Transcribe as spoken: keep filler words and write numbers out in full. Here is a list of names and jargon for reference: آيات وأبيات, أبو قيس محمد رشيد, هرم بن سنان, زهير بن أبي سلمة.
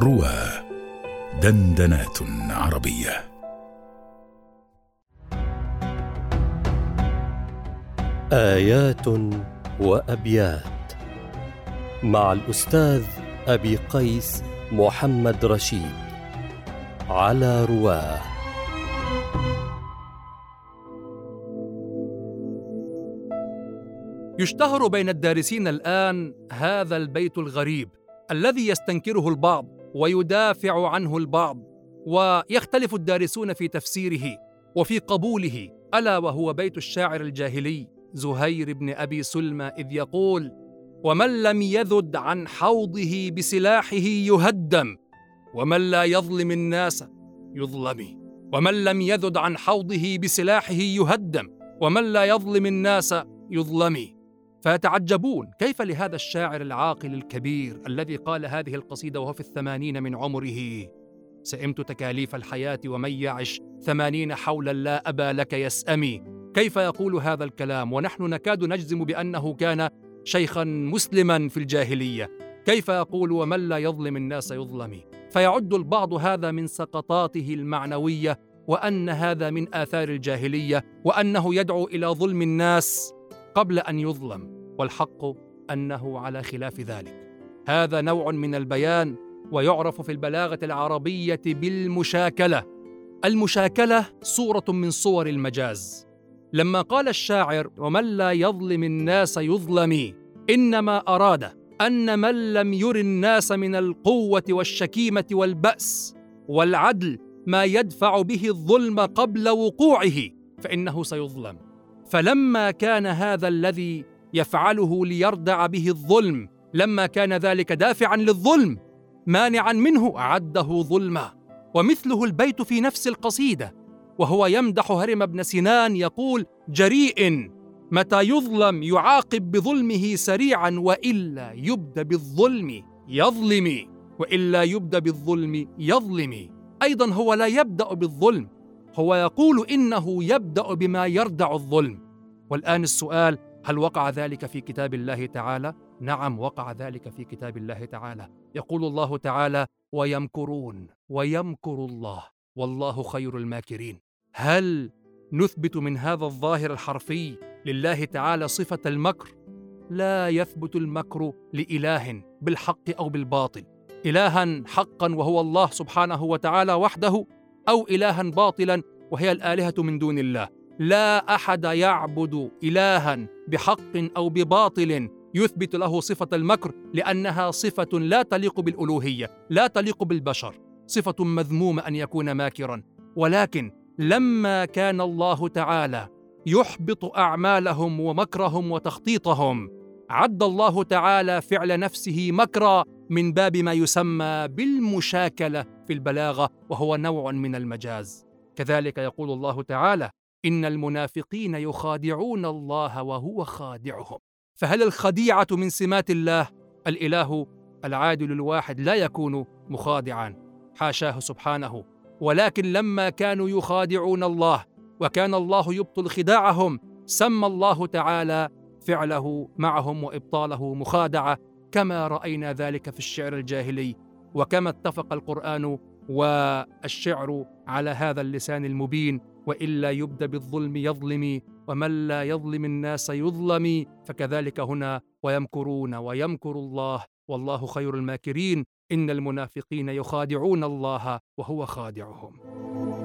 روى دندنات عربية. آيات وأبيات مع الأستاذ أبي قيس محمد رشيد على رواه. يشتهر بين الدارسين الآن هذا البيت الغريب الذي يستنكره البعض ويدافع عنه البعض، ويختلف الدارسون في تفسيره وفي قبوله، ألا وهو بيت الشاعر الجاهلي زهير بن أبي سلمة، إذ يقول: ومن لم يذد عن حوضه بسلاحه يهدم، ومن لا يظلم الناس يظلم، ومن لم يذد عن حوضه بسلاحه يهدم، ومن لا يظلم الناس يظلم. فيتعجبون كيف لهذا الشاعر العاقل الكبير الذي قال هذه القصيدة وهو في الثمانين من عمره: سئمت تكاليف الحياة ومن يعش ثمانين حولا لا أبا لك يسأمي، كيف يقول هذا الكلام ونحن نكاد نجزم بأنه كان شيخا مسلما في الجاهلية؟ كيف يقول ومن لا يظلم الناس يظلم؟ فيعد البعض هذا من سقطاته المعنوية، وأن هذا من آثار الجاهلية، وأنه يدعو إلى ظلم الناس قبل أن يظلم، والحق أنه على خلاف ذلك. هذا نوع من البيان ويعرف في البلاغة العربية بالمشاكلة. المشاكلة صورة من صور المجاز. لما قال الشاعر ومن لا يظلم الناس يظلم، إنما أراد أن من لم ير الناس من القوة والشكيمة والبأس والعدل ما يدفع به الظلم قبل وقوعه فإنه سيظلم. فلما كان هذا الذي يفعله ليردع به الظلم، لما كان ذلك دافعاً للظلم مانعاً منه، أعده ظلما. ومثله البيت في نفس القصيدة وهو يمدح هرم بن سنان، يقول: جريء متى يظلم يعاقب بظلمه سريعاً، وإلا يبدأ بالظلم يظلم، وإلا يبدأ بالظلم يظلم. أيضاً هو لا يبدأ بالظلم، هو يقول إنه يبدأ بما يردع الظلم. والآن السؤال: هل وقع ذلك في كتاب الله تعالى؟ نعم، وقع ذلك في كتاب الله تعالى. يقول الله تعالى: ويمكرون ويمكر الله والله خير الماكرين. هل نثبت من هذا الظاهر الحرفي لله تعالى صفة المكر؟ لا يثبت المكر لإله بالحق أو بالباطل، إلها حقا وهو الله سبحانه وتعالى وحده، أو إلها باطلا وهي الآلهة من دون الله. لا أحد يعبد إلها بحق أو بباطل يثبت له صفة المكر، لأنها صفة لا تليق بالألوهية، لا تليق بالبشر، صفة مذمومة أن يكون ماكرا. ولكن لما كان الله تعالى يحبط أعمالهم ومكرهم وتخطيطهم، عد الله تعالى فعل نفسه مكرا من باب ما يسمى بالمشاكلة في البلاغة، وهو نوع من المجاز. كذلك يقول الله تعالى: إن المنافقين يخادعون الله وهو خادعهم. فهل الخديعة من سمات الله؟ الإله العادل الواحد لا يكون مخادعا، حاشاه سبحانه. ولكن لما كانوا يخادعون الله وكان الله يبطل خداعهم، سمى الله تعالى فعله معهم وإبطاله مخادعة، كما رأينا ذلك في الشعر الجاهلي، وكما اتفق القرآن والشعر على هذا اللسان المبين: وإلا يبدأ بالظلم يظلم، ومن لا يظلم الناس يظلم. فكذلك هنا: ويمكرون ويمكر الله والله خير الماكرين، إن المنافقين يخادعون الله وهو خادعهم.